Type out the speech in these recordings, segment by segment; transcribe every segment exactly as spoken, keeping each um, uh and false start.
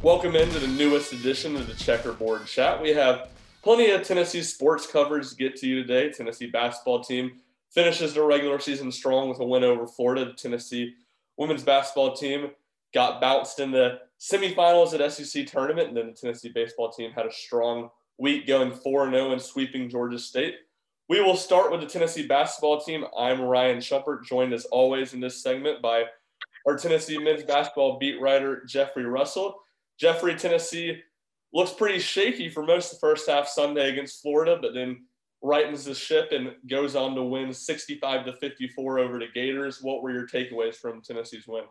Welcome into the newest edition of the Checkerboard Chat. We have plenty of Tennessee sports coverage to get to you today. Tennessee basketball team finishes their regular season strong with a win over Florida. The Tennessee women's basketball team got bounced in the semifinals at S E C tournament, and then the Tennessee baseball team had a strong week going four and oh and sweeping Georgia State. We will start with the Tennessee basketball team. I'm Ryan Shumpert, joined as always in this segment by our Tennessee men's basketball beat writer, Jeffrey Russell. Jeffrey, Tennessee looks pretty shaky for most of the first half Sunday against Florida, but then rightens the ship and goes on to win sixty-five to fifty-four over the Gators. What were your takeaways from Tennessee's win?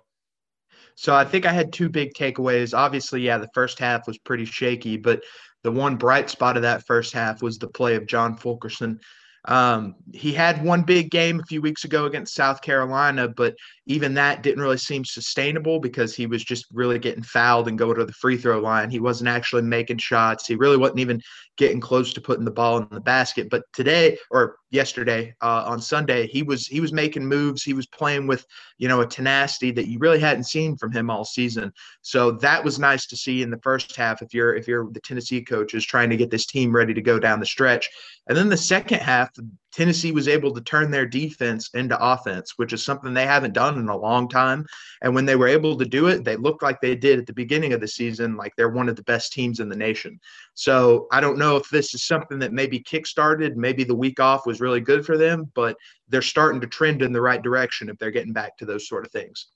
So I think I had two big takeaways. Obviously, yeah, the first half was pretty shaky, but the one bright spot of that first half was the play of John Fulkerson. Um, he had one big game a few weeks ago against South Carolina, but even that didn't really seem sustainable because he was just really getting fouled and going to the free throw line. He wasn't actually making shots. He really wasn't even getting close to putting the ball in the basket. But today or yesterday uh, on Sunday, he was he was making moves. He was playing with, you know, a tenacity that you really hadn't seen from him all season. So that was nice to see in the first half if you're if you're the Tennessee coaches trying to get this team ready to go down the stretch. And then the second half, Tennessee was able to turn their defense into offense, which is something they haven't done in a long time. And when they were able to do it, they looked like they did at the beginning of the season, like they're one of the best teams in the nation. So I don't know if this is something that maybe kickstarted. Maybe the week off was really good for them, but they're starting to trend in the right direction if they're getting back to those sort of things.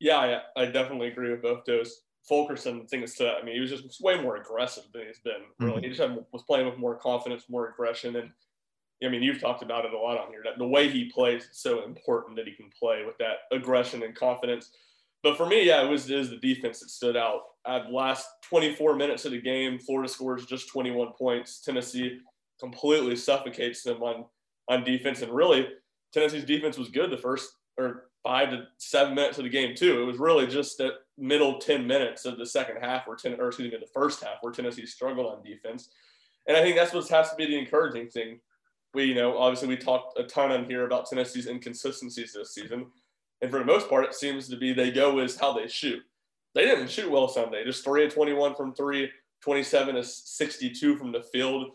Yeah, I, I definitely agree with both those. Fulkerson things to, I mean, he was just way more aggressive than he's been. Really, mm-hmm. he just had, was playing with more confidence, more aggression, and I mean, you've talked about it a lot on here. That the way he plays is so important that he can play with that aggression and confidence. But for me, yeah, it was, it was the defense that stood out. At the last twenty-four minutes of the game, Florida scores just twenty-one points. Tennessee completely suffocates them on on defense, and really, Tennessee's defense was good the first or five to seven minutes of the game too. It was really just that middle ten minutes of the second half, or ten, or excuse me, the first half, where Tennessee struggled on defense. And I think that's what has to be the encouraging thing. We, you know, obviously we talked a ton on here about Tennessee's inconsistencies this season, and for the most part, it seems to be they go is how they shoot. They didn't shoot well Sunday. Just three of twenty-one from three, twenty-seven to sixty-two from the field.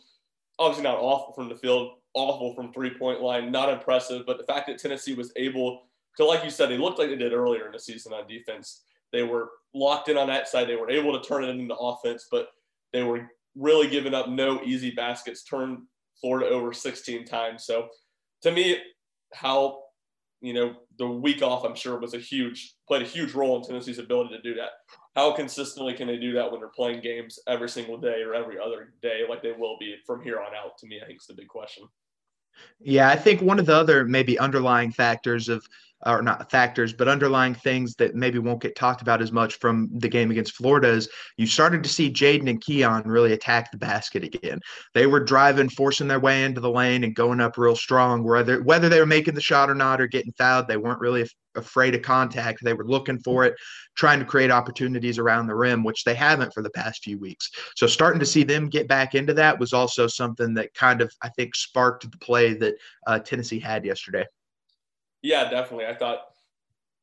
Obviously not awful from the field, awful from three-point line, not impressive. But the fact that Tennessee was able So, like you said, they looked like they did earlier in the season on defense. They were locked in on that side. They were able to turn it into offense, but they were really giving up no easy baskets, turned Florida over sixteen times. So, to me, how, you know, the week off, I'm sure, was a huge – played a huge role in Tennessee's ability to do that. How consistently can they do that when they're playing games every single day or every other day like they will be from here on out? To me, I think is the big question. Yeah, I think one of the other maybe underlying factors of – or not factors, but underlying things that maybe won't get talked about as much from the game against Florida is you started to see Jaden and Keon really attack the basket again. They were driving, forcing their way into the lane and going up real strong, whether, whether they were making the shot or not or getting fouled. They weren't really af- afraid of contact. They were looking for it, trying to create opportunities around the rim, which they haven't for the past few weeks. So starting to see them get back into that was also something that kind of, I think, sparked the play that uh, Tennessee had yesterday. Yeah, definitely. I thought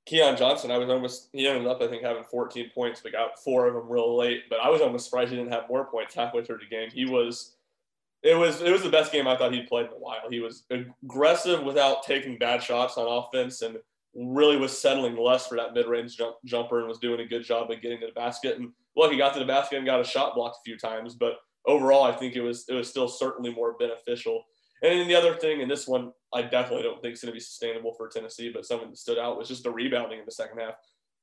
Keon Johnson, I was almost – he ended up, I think, having fourteen points, but got four of them real late. But I was almost surprised he didn't have more points halfway through the game. He was – it was it was the best game I thought he'd played in a while. He was aggressive without taking bad shots on offense and really was settling less for that mid-range jump, jumper and was doing a good job of getting to the basket. And, look, he got to the basket and got a shot blocked a few times. But overall, I think it was it was still certainly more beneficial. And then the other thing, and this one I definitely don't think is going to be sustainable for Tennessee, but something that stood out was just the rebounding in the second half.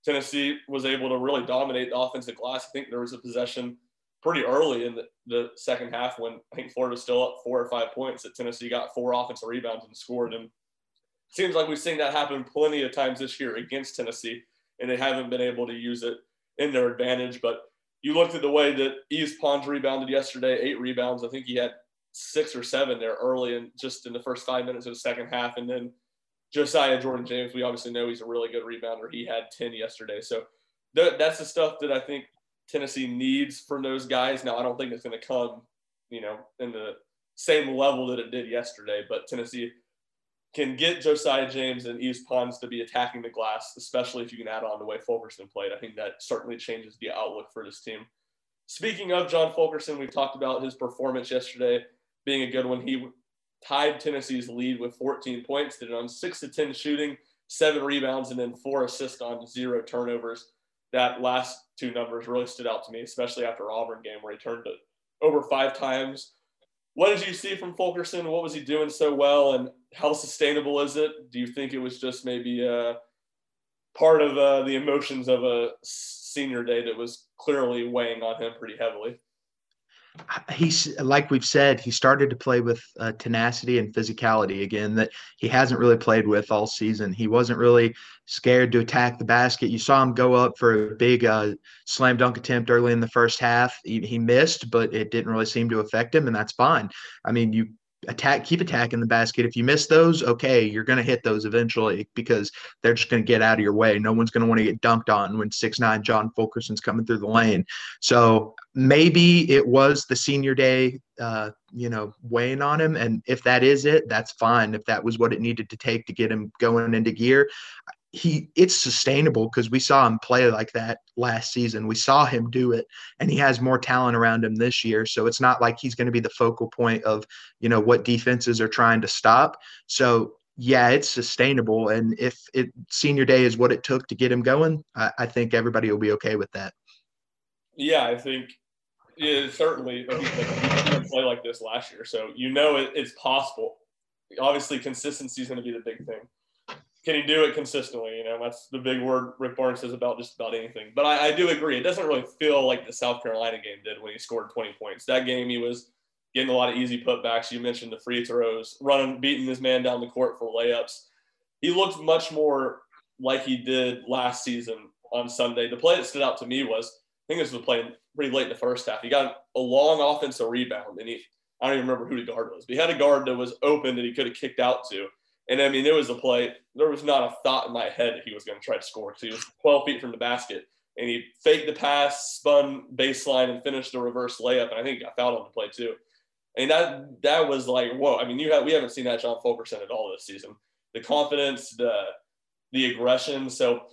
Tennessee was able to really dominate the offensive glass. I think there was a possession pretty early in the, the second half when I think Florida was still up four or five points that Tennessee got four offensive rebounds and scored. And it seems like we've seen that happen plenty of times this year against Tennessee, and they haven't been able to use it in their advantage. But you looked at the way that Yves Pons rebounded yesterday, eight rebounds. I think he had six or seven there early and just in the first five minutes of the second half. And then Josiah Jordan James, we obviously know he's a really good rebounder. He had ten yesterday. So th- that's the stuff that I think Tennessee needs from those guys. Now, I don't think it's going to come, you know, in the same level that it did yesterday, but Tennessee can get Josiah James and Yves Pons to be attacking the glass, especially if you can add on the way Fulkerson played. I think that certainly changes the outlook for this team. Speaking of John Fulkerson, we talked about his performance yesterday being a good one. He tied Tennessee's lead with fourteen points, did it on six to ten shooting, seven rebounds, and then four assists on zero turnovers. That last two numbers really stood out to me, especially after Auburn game where he turned it over five times. What did you see from Fulkerson? What was he doing so well, and how sustainable is it? Do you think it was just maybe uh, part of uh, the emotions of a senior day that was clearly weighing on him pretty heavily? He's, like we've said, he started to play with uh, tenacity and physicality again that he hasn't really played with all season. He wasn't really scared to attack the basket. You saw him go up for a big uh, slam dunk attempt early in the first half. He, he missed, but it didn't really seem to affect him, and that's fine. I mean, you attack, keep attacking the basket. If you miss those, okay, you're going to hit those eventually because they're just going to get out of your way. No one's going to want to get dunked on when six nine John Fulkerson's coming through the lane. So maybe it was the senior day, uh, you know, weighing on him. And if that is it, that's fine. If that was what it needed to take to get him going into gear, he it's sustainable because we saw him play like that last season. We saw him do it, and he has more talent around him this year. So it's not like he's going to be the focal point of, you know, what defenses are trying to stop. So yeah, it's sustainable. And if it senior day is what it took to get him going, I, I think everybody will be okay with that. Yeah, I think it certainly he didn't play like this last year. So, you know, it, it's possible. Obviously, consistency is going to be the big thing. Can he do it consistently? You know, that's the big word Rick Barnes says about just about anything. But I, I do agree. It doesn't really feel like the South Carolina game did when he scored twenty points. That game, he was getting a lot of easy putbacks. You mentioned the free throws, running, beating this man down the court for layups. He looked much more like he did last season on Sunday. The play that stood out to me was, I think this was playing pretty late in the first half. He got a long offensive rebound, and he I don't even remember who the guard was, but he had a guard that was open that he could have kicked out to. And, I mean, it was a play. There was not a thought in my head that he was going to try to score because he was twelve feet from the basket. And he faked the pass, spun baseline, and finished the reverse layup. And I think he got fouled on the play, too. And that that was like, whoa. I mean, you have, we haven't seen that John Fulkerson at all this season. The confidence, the the aggression. So,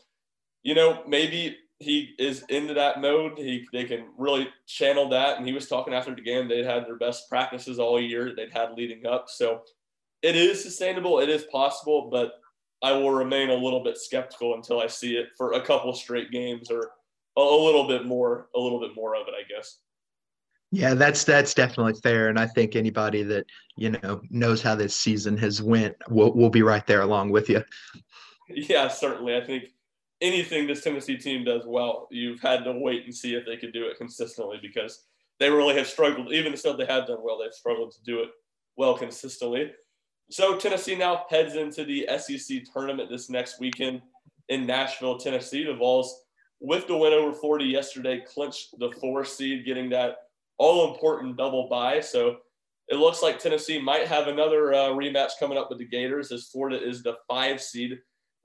you know, maybe he is into that mode. He They can really channel that. And he was talking after the game. They'd had their best practices all year they'd had leading up. So, it is sustainable. It is possible, but I will remain a little bit skeptical until I see it for a couple straight games or a little bit more, a little bit more of it, I guess. Yeah, that's that's definitely fair, and I think anybody that, you know, knows how this season has went will will be right there along with you. Yeah, certainly. I think anything this Tennessee team does well, you've had to wait and see if they could do it consistently because they really have struggled. Even if they have done well, they've struggled to do it well consistently. So Tennessee now heads into the S E C tournament this next weekend in Nashville, Tennessee. The Vols, with the win over Florida yesterday, clinched the four seed, getting that all-important double bye. So it looks like Tennessee might have another uh, rematch coming up with the Gators as Florida is the five seed,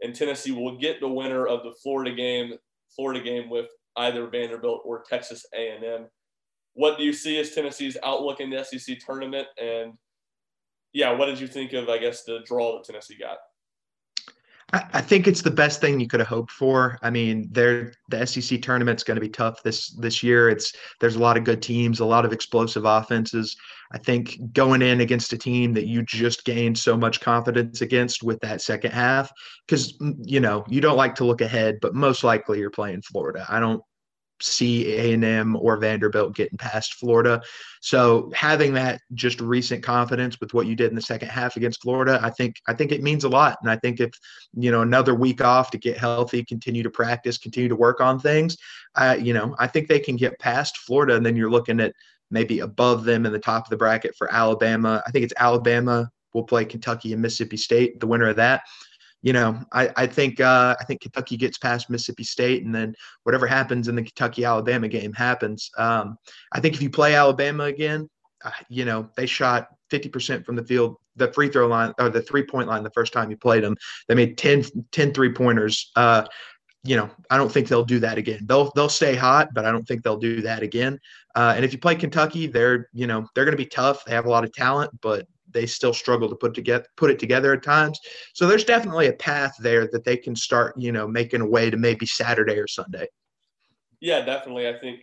and Tennessee will get the winner of the Florida game, Florida game with either Vanderbilt or Texas A and M. What do you see as Tennessee's outlook in the S E C tournament, and yeah, what did you think of, I guess, the draw that Tennessee got? I think it's the best thing you could have hoped for. I mean, the S E C tournament's going to be tough this this year. It's there's a lot of good teams, a lot of explosive offenses. I think going in against a team that you just gained so much confidence against with that second half, because, you know, you don't like to look ahead, but most likely you're playing Florida. I don't see A and M or Vanderbilt getting past Florida. So having that just recent confidence with what you did in the second half against Florida, I think I think it means a lot. And I think if, you know, another week off to get healthy, continue to practice, continue to work on things, I, you know, I think they can get past Florida. And then you're looking at maybe above them in the top of the bracket for Alabama. I think it's Alabama will play Kentucky and Mississippi State, the winner of that. You know, I, I think uh, I think Kentucky gets past Mississippi State, and then whatever happens in the Kentucky-Alabama game happens. Um, I think if you play Alabama again, uh, you know, they shot fifty percent from the field, the free throw line or the three-point line the first time you played them. They made ten, ten three-pointers. Uh, you know, I don't think they'll do that again. They'll they'll stay hot, but I don't think they'll do that again. Uh, and if you play Kentucky, they're, you know, they're going to be tough. They have a lot of talent, but they still struggle to put together, put it together at times. So there's definitely a path there that they can start, you know, making a way to maybe Saturday or Sunday. Yeah, definitely. I think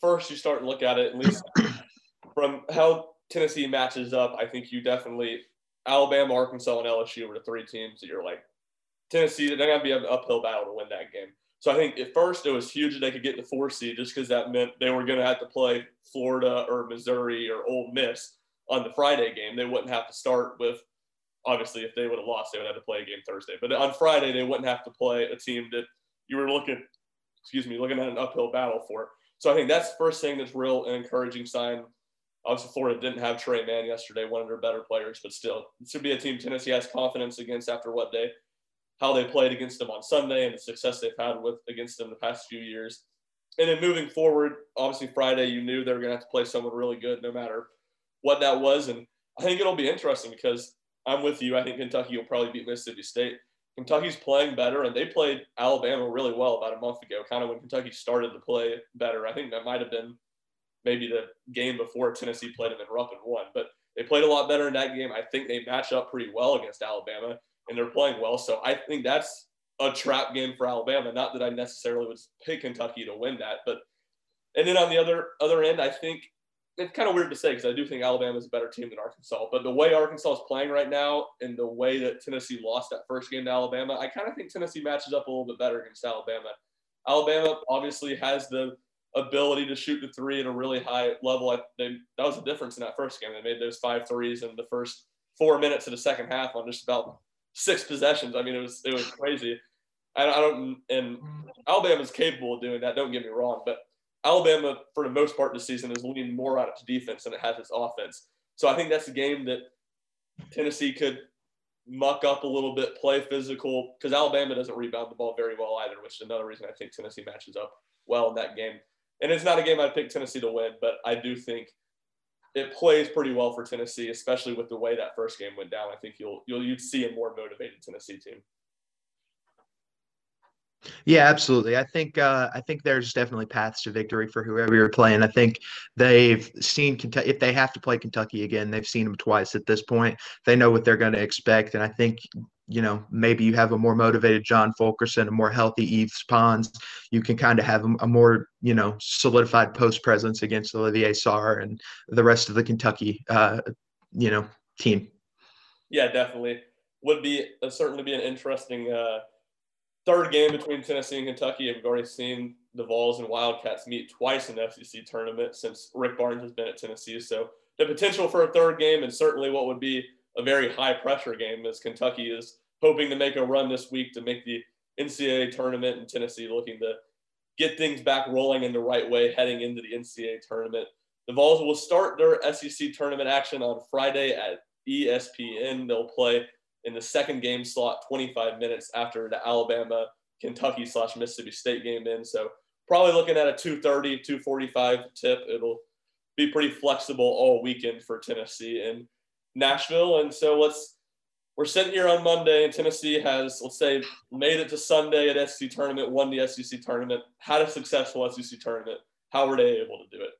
first you start and look at it, at least from how Tennessee matches up. I think you definitely Alabama, Arkansas, and L S U were the three teams that you're like, Tennessee, they're going to be an uphill battle to win that game. So I think at first it was huge that they could get the four seed just because that meant they were going to have to play Florida or Missouri or Ole Miss on the Friday game. They wouldn't have to start with – obviously, if they would have lost, they would have to play a game Thursday. But on Friday, they wouldn't have to play a team that you were looking – excuse me, looking at an uphill battle for. So I think that's the first thing that's real an encouraging sign. Obviously, Florida didn't have Trey Mann yesterday, one of their better players, but still, it should be a team Tennessee has confidence against after what they – how they played against them on Sunday and the success they've had with against them the past few years. And then moving forward, obviously Friday, you knew they were going to have to play someone really good no matter what that was. And I think it'll be interesting because I'm with you. I think Kentucky will probably beat Mississippi State. Kentucky's playing better, and they played Alabama really well about a month ago, kind of when Kentucky started to play better. I think that might have been maybe the game before Tennessee played them in Rupp and won. But they played a lot better in that game. I think they match up pretty well against Alabama. And they're playing well. So I think that's a trap game for Alabama. Not that I necessarily would pick Kentucky to win that. But and then on the other other end, I think it's kind of weird to say because I do think Alabama is a better team than Arkansas. But the way Arkansas is playing right now and the way that Tennessee lost that first game to Alabama, I kind of think Tennessee matches up a little bit better against Alabama. Alabama obviously has the ability to shoot the three at a really high level. I, they, that was the difference in that first game. They made those five threes in the first four minutes of the second half on just about – six possessions. I mean, it was it was crazy. I don't, I don't – and Alabama's capable of doing that, don't get me wrong, but Alabama, for the most part this season, is leaning more on its defense than it has its offense. So I think that's a game that Tennessee could muck up a little bit, play physical, because Alabama doesn't rebound the ball very well either, which is another reason I think Tennessee matches up well in that game. And it's not a game I'd pick Tennessee to win, but I do think – it plays pretty well for Tennessee, especially with the way that first game went down. I think you'll you'll you'd see a more motivated Tennessee team. Yeah, absolutely. I think uh, I think there's definitely paths to victory for whoever you're playing. I think they've seen Kentucky. If they have to play Kentucky again, they've seen them twice at this point. They know what they're going to expect, and I think you know maybe you have a more motivated John Fulkerson, a more healthy Yves Pons. You can kind of have a, a more you know solidified post presence against Olivier Saar and the rest of the Kentucky uh, you know team. Yeah, definitely would be uh, certainly be an interesting. Uh, Third game between Tennessee and Kentucky. I've already seen the Vols and Wildcats meet twice in the S E C tournament since Rick Barnes has been at Tennessee. So the potential for a third game and certainly what would be a very high-pressure game as Kentucky is hoping to make a run this week to make the N C double A tournament and Tennessee looking to get things back rolling in the right way heading into the N C double A tournament. The Vols will start their S E C tournament action on Friday at E S P N. They'll play in the second game slot, twenty-five minutes after the Alabama, Kentucky slash Mississippi State game in. So probably looking at a two thirty, two forty-five tip. It'll be pretty flexible all weekend for Tennessee and Nashville. And so let's, we're sitting here on Monday and Tennessee has, let's say, made it to Sunday at S E C tournament, won the S E C tournament, had a successful S E C tournament. How were they able to do it?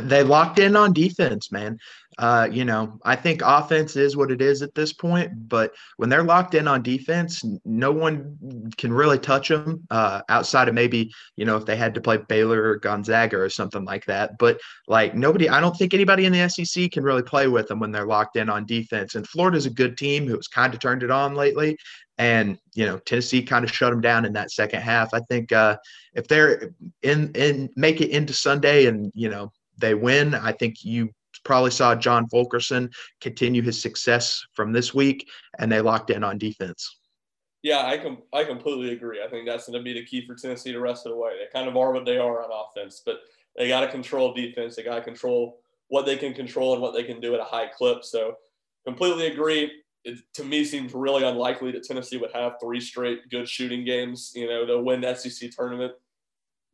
They locked in on defense, man. Uh, you know, I think offense is what it is at this point, but when they're locked in on defense, no one can really touch them uh, outside of maybe, you know, if they had to play Baylor or Gonzaga or something like that. But, like, nobody – I don't think anybody in the S E C can really play with them when they're locked in on defense. And Florida's a good team who's kind of turned it on lately. And, you know, Tennessee kind of shut them down in that second half. I think uh, if they're in, in – make it into Sunday and, you know, they win. I think you probably saw John Fulkerson continue his success from this week, and they locked in on defense. Yeah, I com- I completely agree. I think that's going to be the key for Tennessee the rest of the way. They kind of are what they are on offense, but they got to control defense. They got to control what they can control and what they can do at a high clip. So completely agree. It, to me, seems really unlikely that Tennessee would have three straight good shooting games. You know, they'll win the S E C tournament.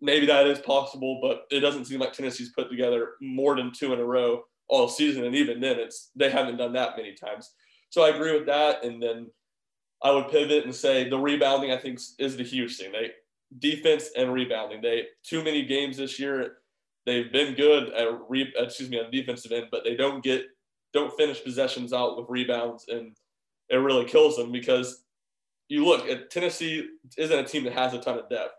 Maybe that is possible, but it doesn't seem like Tennessee's put together more than two in a row all season, and even then, it's they haven't done that many times. So I agree with that, and then I would pivot and say the rebounding, I think, is the huge thing. They defense and rebounding. They too many games this year. They've been good at re, excuse me on the defensive end, but they don't get don't finish possessions out with rebounds, and it really kills them because you look at Tennessee isn't a team that has a ton of depth.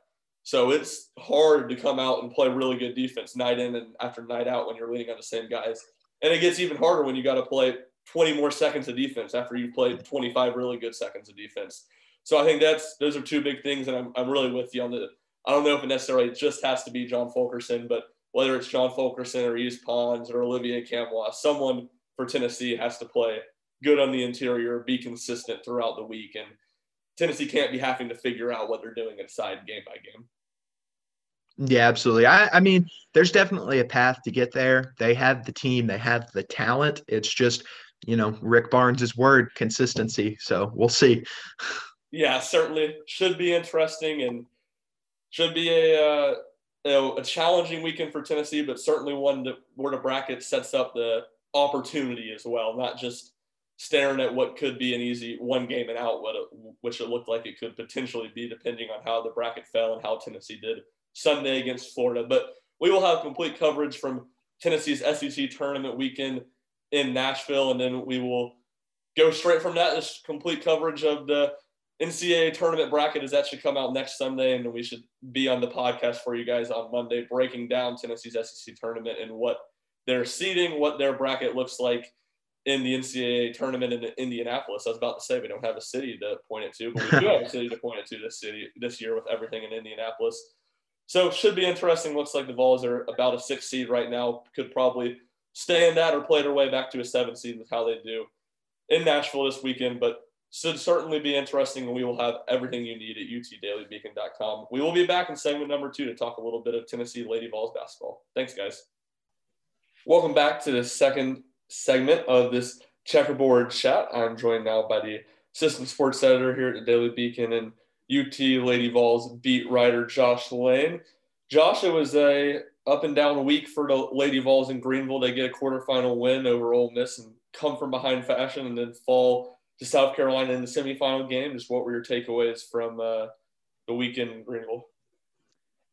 So it's hard to come out and play really good defense night in and after night out when you're leaning on the same guys. And it gets even harder when you got to play twenty more seconds of defense after you played twenty-five really good seconds of defense. So I think that's, those are two big things. And I'm, I'm really with you on the, I don't know if it necessarily just has to be John Fulkerson, but whether it's John Fulkerson or Yves Pons or Olivier Nkamhoua, someone for Tennessee has to play good on the interior, be consistent throughout the week. And Tennessee can't be having to figure out what they're doing inside game by game. Yeah, absolutely. I, I mean, there's definitely a path to get there. They have the team, they have the talent. It's just, you know, Rick Barnes' word, consistency. So we'll see. Yeah, certainly should be interesting and should be a, uh, you know, a challenging weekend for Tennessee, but certainly one that where the bracket sets up the opportunity as well, not just staring at what could be an easy one game and out, what it, which it looked like it could potentially be depending on how the bracket fell and how Tennessee did Sunday against Florida. But we will have complete coverage from Tennessee's S E C tournament weekend in Nashville, and then we will go straight from that. This complete coverage of the N C double A tournament bracket is that should come out next Sunday, and then we should be on the podcast for you guys on Monday breaking down Tennessee's S E C tournament and what their seeding, what their bracket looks like in the N C double A tournament in Indianapolis. I was about to say we don't have a city to point it to, but we do have a city to point it to this city this year with everything in Indianapolis. So it should be interesting. Looks like the Vols are about a six seed right now. Could probably stay in that or play their way back to a seven seed with how they do in Nashville this weekend. But should certainly be interesting, and we will have everything you need at U T daily beacon dot com. We will be back in segment number two to talk a little bit of Tennessee Lady Vols basketball. Thanks, guys. Welcome back to the second segment of this Checkerboard Chat. I'm joined now by the assistant sports editor here at the Daily Beacon and U T Lady Vols beat writer Josh Lane. Josh, it was a up and down week for the Lady Vols in Greenville. They get a quarterfinal win over Ole Miss and come from behind fashion, and then fall to South Carolina in the semifinal game. Just what were your takeaways from uh, the weekend in Greenville?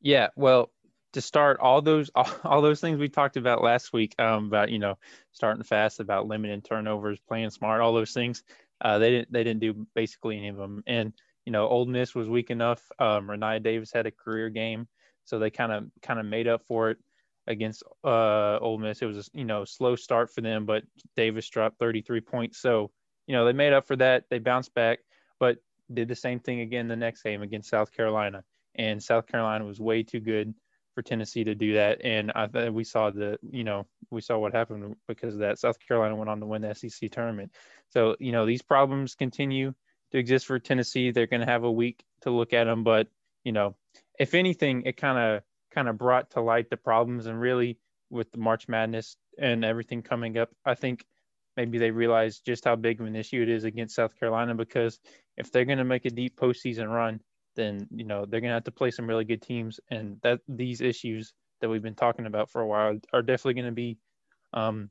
Yeah, well, to start, all those all, all those things we talked about last week um, about, you know, starting fast, about limiting turnovers, playing smart, all those things. Uh, they didn't they didn't do basically any of them. And you know, Ole Miss was weak enough. Um, Rennia Davis had a career game, so they kind of kind of made up for it against uh, Ole Miss. It was a, you know, slow start for them, but Davis dropped thirty-three points, so you know they made up for that. They bounced back, but did the same thing again the next game against South Carolina, and South Carolina was way too good for Tennessee to do that. And I think we saw the, you know, we saw what happened because of that. South Carolina went on to win the S E C tournament. So, you know, these problems continue to exist for Tennessee. They're going to have a week to look at them, but, you know, if anything, it kind of, kind of brought to light the problems. And really with the March Madness and everything coming up, I think maybe they realized just how big of an issue it is against South Carolina, because if they're going to make a deep postseason run, then, you know, they're going to have to play some really good teams. And that these issues that we've been talking about for a while are definitely going to be um,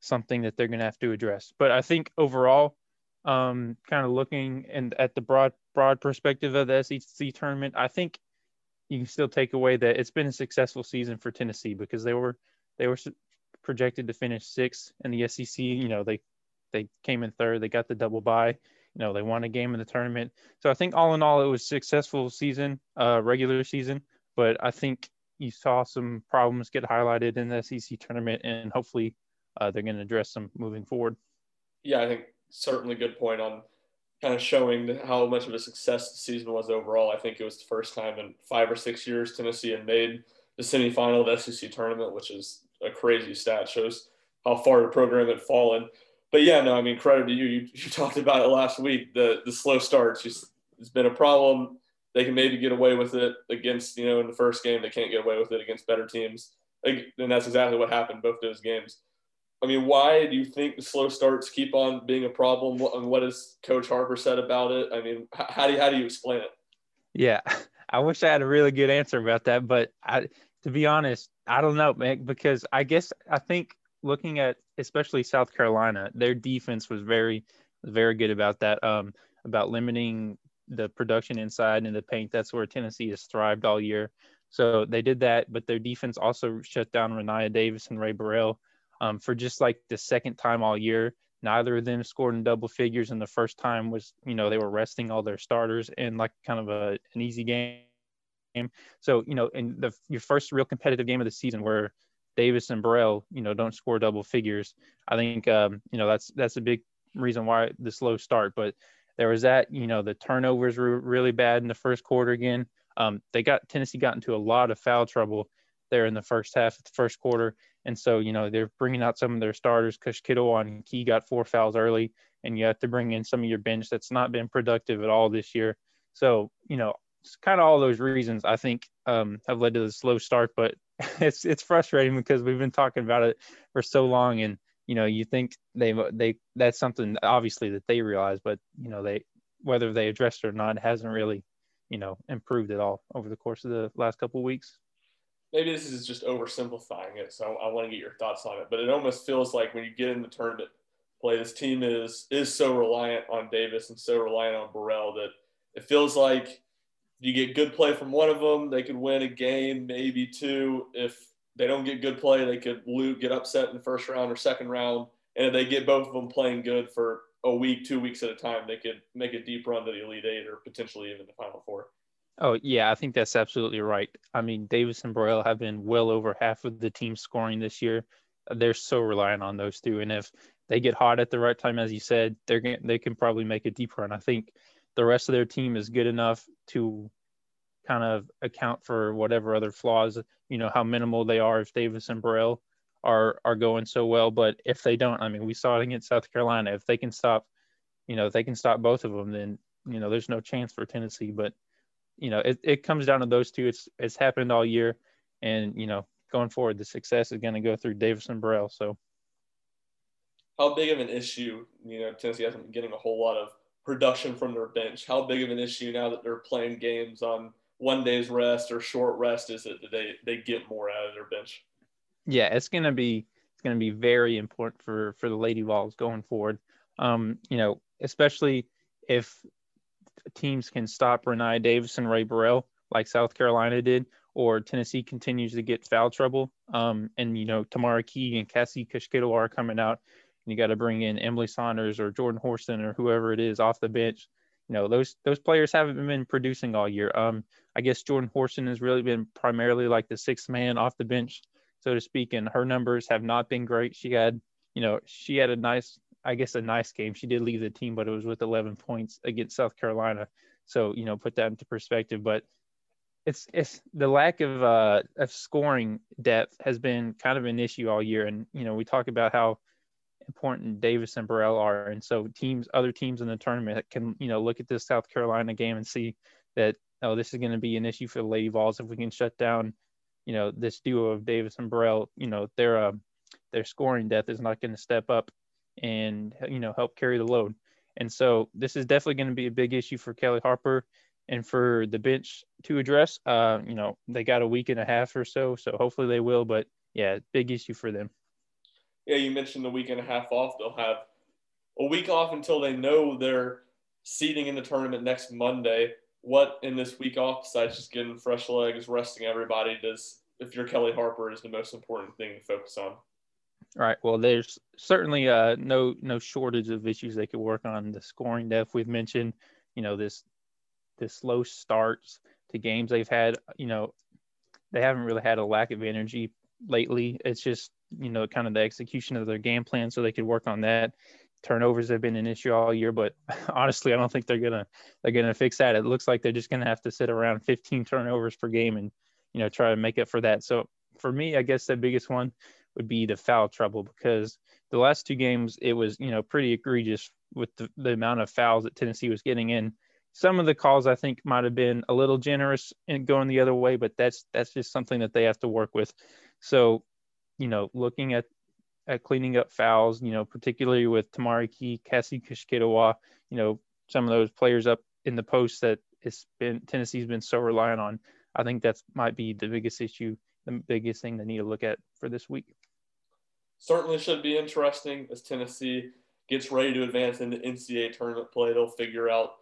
something that they're going to have to address. But I think overall, um, kind of looking and at the broad, broad perspective of the S E C tournament, I think you can still take away that it's been a successful season for Tennessee, because they were, they were projected to finish sixth in the S E C. You know, they, they came in third, they got the double bye. You know, they won a game in the tournament. So I think all in all, it was a successful season, uh, regular season. But I think you saw some problems get highlighted in the S E C tournament, and hopefully uh, they're going to address them moving forward. Yeah, I think certainly good point on kind of showing how much of a success the season was overall. I think it was the first time in five or six years Tennessee had made the semifinal of the S E C tournament, which is a crazy stat. Shows how far the program had fallen. But yeah, no, I mean, credit to you. You, you talked about it last week. The the slow starts, it's been a problem. They can maybe get away with it against, you know, in the first game. They can't get away with it against better teams. And that's exactly what happened both those games. I mean, why do you think the slow starts keep on being a problem? And what has Coach Harper said about it? I mean, how do you, how do you explain it? Yeah, I wish I had a really good answer about that. But I, to be honest, I don't know, man, because I guess I think – looking at especially South Carolina, their defense was very, very good about that, um, about limiting the production inside and the paint. That's where Tennessee has thrived all year. So they did that, but their defense also shut down Rennia Davis and Rae Burrell. um, for just like the second time all year. Neither of them scored in double figures, and the first time was, you know, they were resting all their starters in like kind of a, an easy game. So, you know, in the your first real competitive game of the season where Davis and Burrell, you know, don't score double figures, I think, um, you know, that's that's a big reason why the slow start. But there was that, you know, the turnovers were really bad in the first quarter again. Um, they got Tennessee got into a lot of foul trouble there in the first half of the first quarter. And so, you know, they're bringing out some of their starters because Kishkidawar and Key got four fouls early, and you have to bring in some of your bench that's not been productive at all this year. So, you know, it's kind of all those reasons, I think, um, have led to the slow start. But it's it's frustrating because we've been talking about it for so long, and, you know, you think they they that's something obviously that they realize, but, you know, they whether they addressed it or not, it hasn't really, you know, improved at all over the course of the last couple of weeks. Maybe this is just oversimplifying it, so I want to get your thoughts on it. But it almost feels like when you get in the tournament play, this team is is so reliant on Davis and so reliant on Burrell that it feels like you get good play from one of them, they could win a game, maybe two. If they don't get good play, they could lose, get upset in the first round or second round. And if they get both of them playing good for a week, two weeks at a time, they could make a deep run to the Elite Eight or potentially even the Final Four. Oh, yeah, I think that's absolutely right. I mean, Davis and Burrell have been well over half of the team scoring this year. They're so reliant on those two. And if they get hot at the right time, as you said, they're gonna, they can probably make a deep run. I think the rest of their team is good enough to kind of account for whatever other flaws, you know, how minimal they are if Davis and Burrell are are going so well. But if they don't, I mean, we saw it against South Carolina. If they can stop, you know, if they can stop both of them, then, you know, there's no chance for Tennessee. But, you know, it, it comes down to those two. It's it's happened all year. And, you know, going forward, the success is going to go through Davis and Burrell. So how big of an issue, you know, Tennessee hasn't been getting a whole lot of production from their bench. How big of an issue now that they're playing games on one day's rest or short rest is it that they, they get more out of their bench? Yeah, it's going to be it's going to be very important for, for the Lady Vols going forward. Um, you know, especially if teams can stop Rennia Davis and Rae Burrell like South Carolina did, or Tennessee continues to get foul trouble. Um, and, you know, Tamara Key and Cassie Kishkidawar are coming out, and you got to bring in Emily Saunders or Jordan Horston or whoever it is off the bench. You know, those those players haven't been producing all year. Um, I guess Jordan Horston has really been primarily like the sixth man off the bench, so to speak, and her numbers have not been great. She had, you know, she had a nice, I guess, a nice game. She did leave the team, but it was with eleven points against South Carolina. So, you know, put that into perspective. But it's it's the lack of uh of scoring depth has been kind of an issue all year. And, you know, we talk about how important Davis and Burrell are, and so teams, other teams in the tournament can, you know, look at this South Carolina game and see that, oh, this is going to be an issue for the Lady Vols if we can shut down, you know, this duo of Davis and Burrell. You know, their um, their scoring depth is not going to step up and, you know, help carry the load. And so this is definitely going to be a big issue for Kelly Harper and for the bench to address. Uh, you know, they got a week and a half or so, so hopefully they will. But yeah, big issue for them. Yeah, you mentioned the week and a half off. They'll have a week off until they know their seeding in the tournament next Monday. What in this week off, besides just getting fresh legs, resting everybody, does, if you're Kelly Harper, is the most important thing to focus on? All right. Well, there's certainly uh, no no shortage of issues they could work on. The scoring depth we've mentioned, you know, this this slow starts to games they've had. You know, they haven't really had a lack of energy lately. It's just, you know, kind of the execution of their game plan, so they could work on that. Turnovers have been an issue all year, but honestly, I don't think they're gonna they're gonna fix that. It looks like they're just gonna have to sit around fifteen turnovers per game and, you know, try to make up for that. So for me, I guess the biggest one would be the foul trouble, because the last two games it was, you know, pretty egregious with the, the amount of fouls that Tennessee was getting in. Some of the calls I think might have been a little generous in going the other way, but that's that's just something that they have to work with. So, you know, looking at, at cleaning up fouls, you know, particularly with Tamara Key, Cassie Kishkidawar, you know, some of those players up in the post that it's been Tennessee's been so reliant on. I think that's might be the biggest issue, the biggest thing they need to look at for this week. Certainly should be interesting as Tennessee gets ready to advance into N C double A tournament play. They'll figure out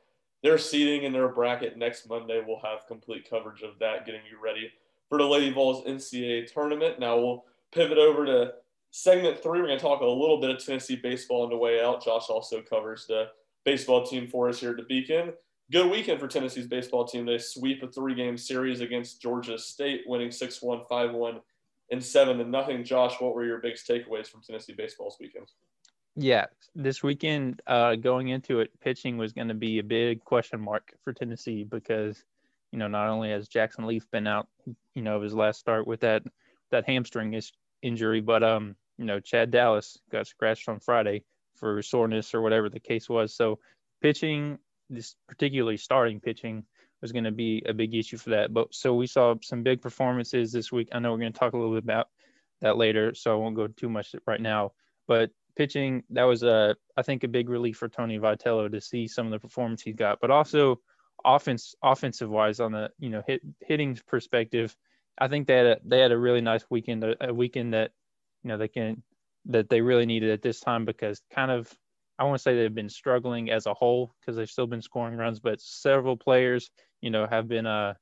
their seeding and their bracket next Monday. We'll have complete coverage of that, getting you ready for the Lady Vols N C double A tournament. Now we'll pivot over to Segment three, we're going to talk a little bit of Tennessee baseball on the way out. Josh also covers the baseball team for us here at the Beacon. Good weekend for Tennessee's baseball team. They sweep a three-game series against Georgia State, winning six one, five one, and seven to nothing. Josh, what were your biggest takeaways from Tennessee baseball's weekend? Yeah, this weekend uh, going into it, pitching was going to be a big question mark for Tennessee because, you know, not only has Jackson Leaf been out, you know, of his last start with that that hamstring injury, but um. you know, Chad Dallas got scratched on Friday for soreness or whatever the case was. So pitching, this particularly starting pitching, was going to be a big issue for that. But so we saw some big performances this week. I know we're going to talk a little bit about that later, so I won't go too much right now. But pitching, that was, a, I think, a big relief for Tony Vitello to see some of the performance he got. But also offense, offensive-wise on the, you know, hit, hitting perspective, I think they had a, they had a really nice weekend, a, a weekend that, you know, they can that they really needed at this time because kind of I want to say they've been struggling as a whole because they've still been scoring runs, but several players, you know, have been uh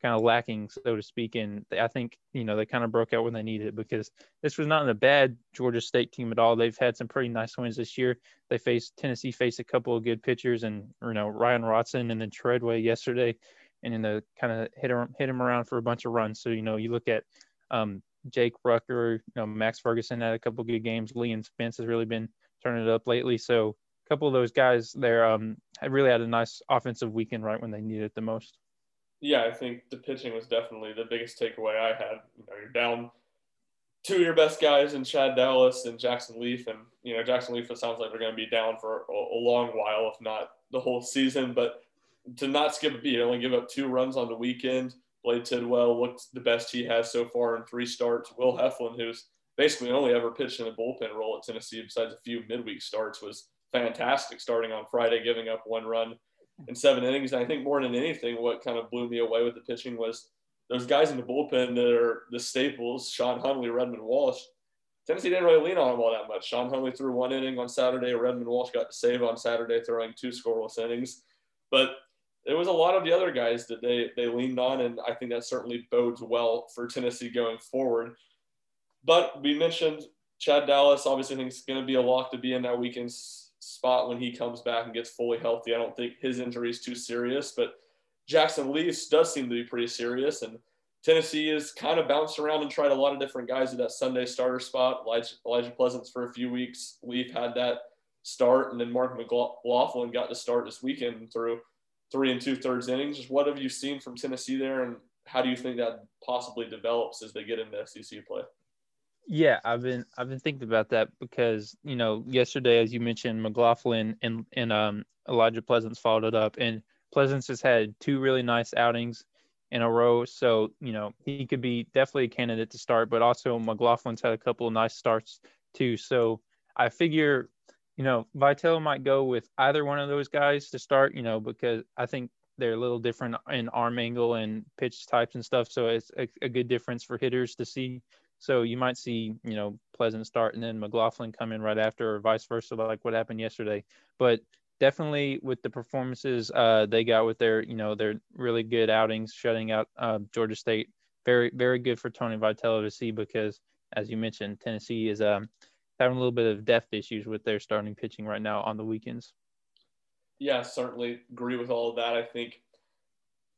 kind of lacking, so to speak. And I think, you know, they kind of broke out when they needed it because this was not a bad Georgia State team at all. They've had some pretty nice wins this year. They faced Tennessee, faced a couple of good pitchers, and you know Ryan Rotson and then Treadway yesterday, and then the kind of hit him hit him around for a bunch of runs. So you know you look at um. Jake Rucker, you know, Max Ferguson had a couple good games. Leon Spence has really been turning it up lately. So a couple of those guys there um, really had a nice offensive weekend right when they needed it the most. Yeah, I think the pitching was definitely the biggest takeaway I had. You know, you're down two of your best guys in Chad Dallas and Jackson Leaf. And, you know, Jackson Leaf, it sounds like they're going to be down for a, a long while, if not the whole season. But to not skip a beat, only give up two runs on the weekend. Blade Tidwell looked the best he has so far in three starts. Will Heflin, who's basically only ever pitched in a bullpen role at Tennessee besides a few midweek starts, was fantastic starting on Friday, giving up one run in seven innings. And I think more than anything, what kind of blew me away with the pitching was those guys in the bullpen that are the staples, Sean Hundley, Redmond Walsh. Tennessee didn't really lean on him all that much. Sean Hundley threw one inning on Saturday. Redmond Walsh got to save on Saturday, throwing two scoreless innings. But there was a lot of the other guys that they they leaned on, and I think that certainly bodes well for Tennessee going forward. But we mentioned Chad Dallas. Obviously, I think it's going to be a lock to be in that weekend spot when he comes back and gets fully healthy. I don't think his injury is too serious, but Jackson Leaf does seem to be pretty serious, and Tennessee has kind of bounced around and tried a lot of different guys at that Sunday starter spot. Elijah, Elijah Pleasants for a few weeks. Leaf had that start, and then Mark McLaughlin got to start this weekend through three and two-thirds innings. What have you seen from Tennessee there, and how do you think that possibly develops as they get into S E C play? Yeah, I've been I've been thinking about that because, you know, yesterday, as you mentioned, McLaughlin and, and um, Elijah Pleasants followed it up, and Pleasants has had two really nice outings in a row, so, you know, he could be definitely a candidate to start, but also McLaughlin's had a couple of nice starts too, so I figure – you know, Vitello might go with either one of those guys to start, you know, because I think they're a little different in arm angle and pitch types and stuff. So it's a, a good difference for hitters to see. So you might see, you know, Pleasant start and then McLaughlin come in right after or vice versa, like what happened yesterday. But definitely with the performances uh, they got with their, you know, their really good outings, shutting out uh, Georgia State, very, very good for Tony Vitello to see because, as you mentioned, Tennessee is um, – having a little bit of depth issues with their starting pitching right now on the weekends. Yeah, certainly agree with all of that. I think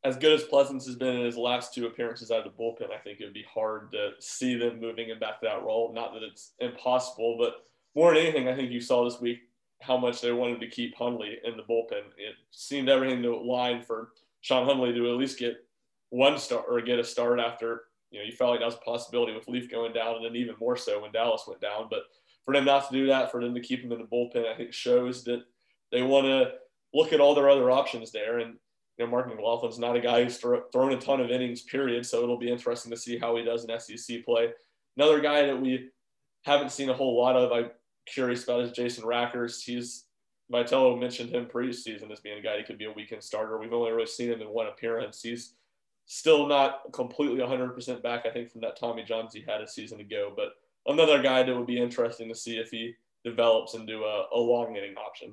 as good as Pleasants has been in his last two appearances out of the bullpen, I think it would be hard to see them moving him back to that role. Not that it's impossible, but more than anything, I think you saw this week how much they wanted to keep Hundley in the bullpen. It seemed everything to align for Sean Hundley to at least get one start or get a start after, you know, you felt like that was a possibility with Leaf going down and then even more so when Dallas went down. But for them not to do that, for them to keep him in the bullpen, I think shows that they want to look at all their other options there. And, you know, Mark McLaughlin's not a guy who's thro- thrown a ton of innings, period, so it'll be interesting to see how he does in S E C play. Another guy that we haven't seen a whole lot of, I'm curious about, is Jason Rackers. He's Vitello mentioned him preseason as being a guy that could be a weekend starter. We've only really seen him in one appearance. He's still not completely one hundred percent back, I think, from that Tommy Johns he had a season ago, but another guy that would be interesting to see if he develops into a, a long inning option.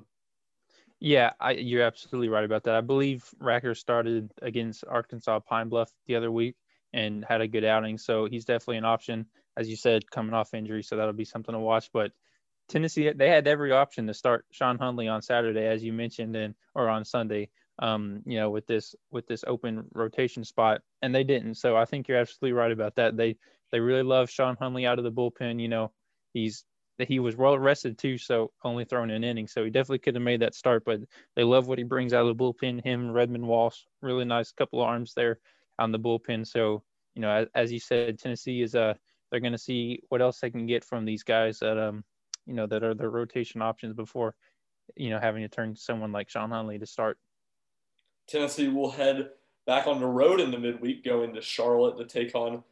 Yeah, I, you're absolutely right about that. I believe Racker started against Arkansas Pine Bluff the other week and had a good outing, so he's definitely an option. as you said, coming off injury. So that'll be something to watch. But Tennessee, they had every option to start Sean Hundley on Saturday, as you mentioned, and or on Sunday, um, you know, with this with this open rotation spot, and they didn't. So I think you're absolutely right about that. They they really love Sean Hundley out of the bullpen. You know, he's he was well rested too, so only thrown an inning. So he definitely could have made that start, but they love what he brings out of the bullpen. Him, Redmond Walsh, really nice couple of arms there on the bullpen. So, you know, as, as you said, Tennessee is uh they're going to see what else they can get from these guys that um. you know, that are the rotation options before, you know, having to turn to someone like Sean Hundley to start. Tennessee will head back on the road in the midweek, going to Charlotte to take on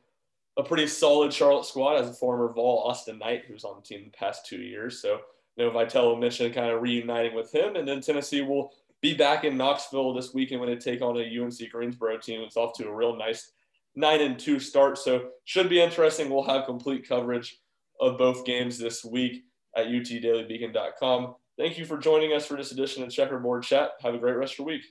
a pretty solid Charlotte squad as a former Vol, Austin Knight, who's on the team the past two years. So, you know, Vitello mentioned kind of reuniting with him. And then Tennessee will be back in Knoxville this weekend when they take on a U N C Greensboro team. It's off to a real nice nine and two start. So should be interesting. We'll have complete coverage of both games this week at U T daily beacon dot com. Thank you for joining us for this edition of Checkerboard Chat. Have a great rest of your week.